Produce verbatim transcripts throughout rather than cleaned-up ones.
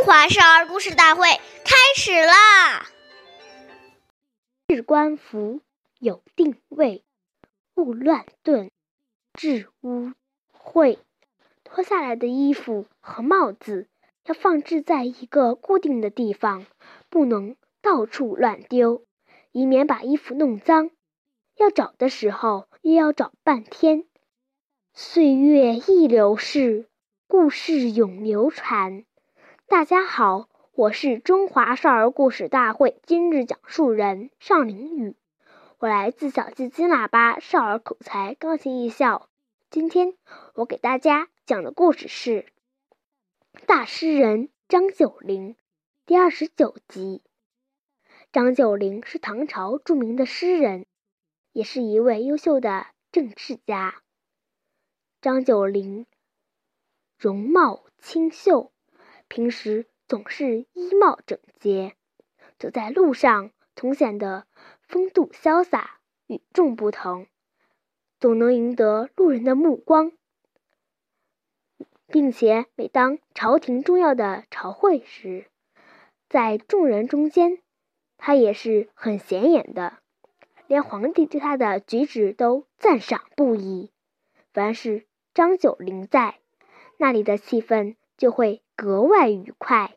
中华少儿故事大会开始啦！置冠服，有定位，勿乱顿，致污秽。脱下来的衣服和帽子要放置在一个固定的地方，不能到处乱丢，以免把衣服弄脏。要找的时候也要找半天。岁月易流逝，故事永流传。大家好，我是中华少儿故事大会今日讲述人尚凌宇，我来自小季金喇叭少儿口才钢琴艺校。今天我给大家讲的故事是大诗人张九龄第二十九集。张九龄是唐朝著名的诗人，也是一位优秀的政治家。张九龄容貌清秀，平时总是衣帽整洁，走在路上总显得风度潇洒，与众不同，总能赢得路人的目光，并且每当朝廷重要的朝会时，在众人中间，他也是很显眼的，连皇帝对他的举止都赞赏不已。凡是张九龄在，那里的气氛就会格外愉快，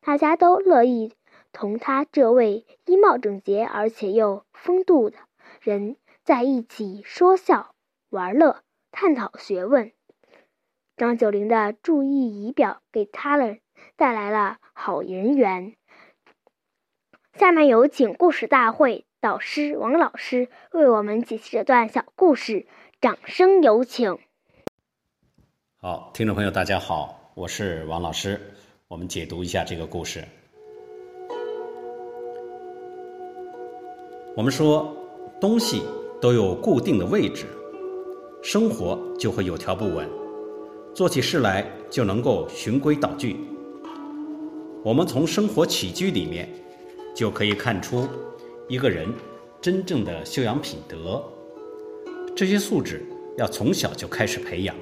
大家都乐意同他这位衣帽整洁而且又风度的人在一起说笑、玩乐、探讨学问。张九龄的注意仪表给他人带来了好人缘。下面有请故事大会导师王老师为我们解析这段小故事，掌声有请。好，听众朋友大家好，我是王老师，我们解读一下这个故事。我们说东西都有固定的位置，生活就会有条不紊，做起事来就能够循规蹈矩。我们从生活起居里面就可以看出一个人真正的修养品德，这些素质要从小就开始培养。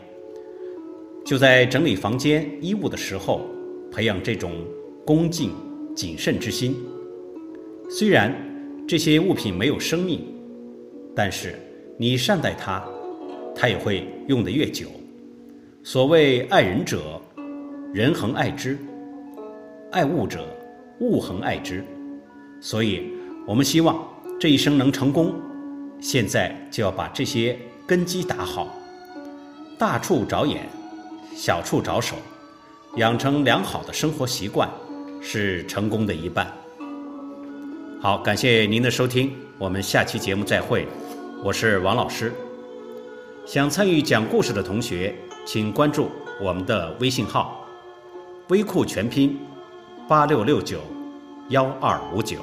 就在整理房间衣物的时候，培养这种恭敬谨慎之心。虽然这些物品没有生命，但是你善待它，它也会用得越久。所谓爱人者，人恒爱之；爱物者，物恒爱之。所以我们希望这一生能成功，现在就要把这些根基打好，大处着眼，小处着手，养成良好的生活习惯，是成功的一半。好，感谢您的收听，我们下期节目再会，我是王老师。想参与讲故事的同学，请关注我们的微信号，微库全拼八六六九一二五九。